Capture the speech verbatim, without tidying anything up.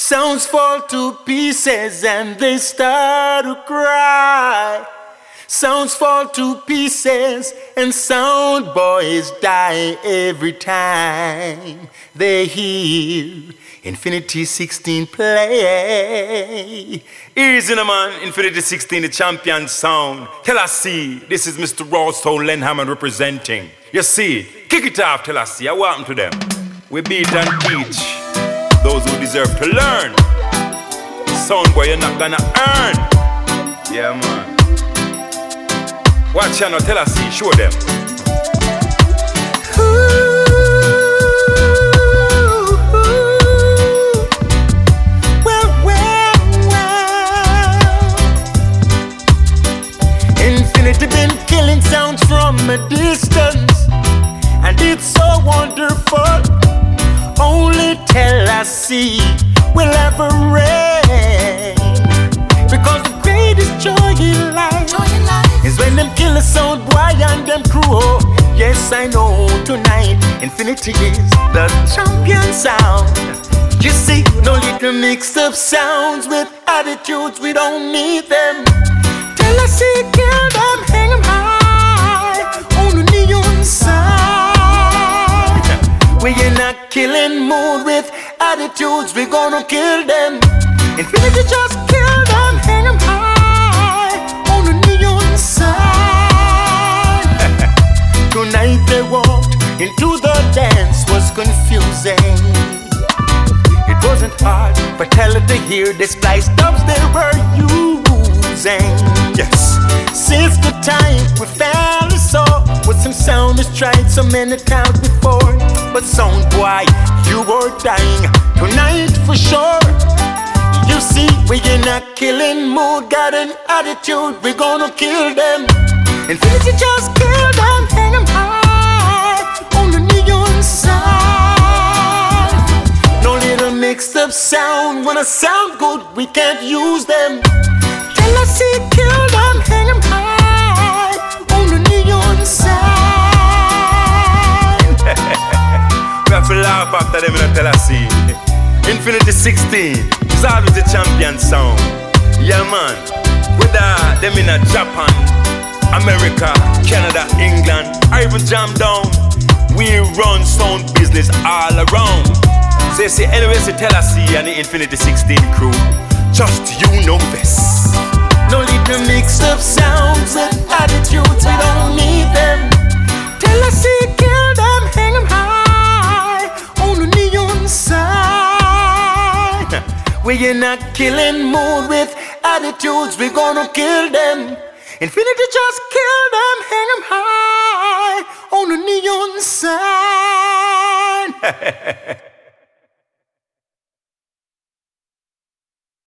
Sounds fall to pieces and they start to cry. Sounds fall to pieces and sound boys die every time they hear Infinity 16 play. Ears in a man, Infinity 16, the champion sound. Tellaseh, this is Mister Rawlstone Len Hammond representing. You see, kick it off, Tellaseh. What happened to them? We beat and teach those who deserve to learn. Sound boy, you're not gonna earn. Yeah, man. Watch out now, Tellaseh, show them. It's been killing sounds from a distance, and it's so wonderful. Only Tellaseh will ever reign, because the greatest joy in life, joy in life. Is when them killers sound wild and them cruel. Yes, I know tonight Infinity is the champion sound. You see, no little mixed up sounds with attitudes, we don't need them. Tellaseh, kill them, hang them high on the neon side. We're in a killing mood with attitudes, we're gonna kill them. Infinity just kill them, hang them high on the neon side. Tonight they walked into the dance, was confusing. It wasn't hard, but tell it to hear the spliced dubs they were using. Yes. Since the time we found a soul with some sound that's tried so many times before. But sound boy, you were dying tonight for sure. You see, we're in a killing mood, got an attitude, we're gonna kill them. Infinity just kill them, hang them high on the neon side. No little mixed up sound, wanna sound good, we can't use them. Tellaseh, kill them, hang them high on the neon sign. We have to laugh after them in Tellaseh. Infinity sixteen, Zav is the champion sound. Yeah, man. With uh, them in Japan, America, Canada, England, I even jam down. We run sound business all around. So you see, anyway, it's Tellaseh and the Infinity sixteen crew. Just you know this. No need to mix up sounds and attitudes, we don't need them. Tellaseh, kill them, hang them high on the neon sign. We're in a killing mood with attitudes, we're gonna kill them. Infinity just kill them, hang them high on the neon sign.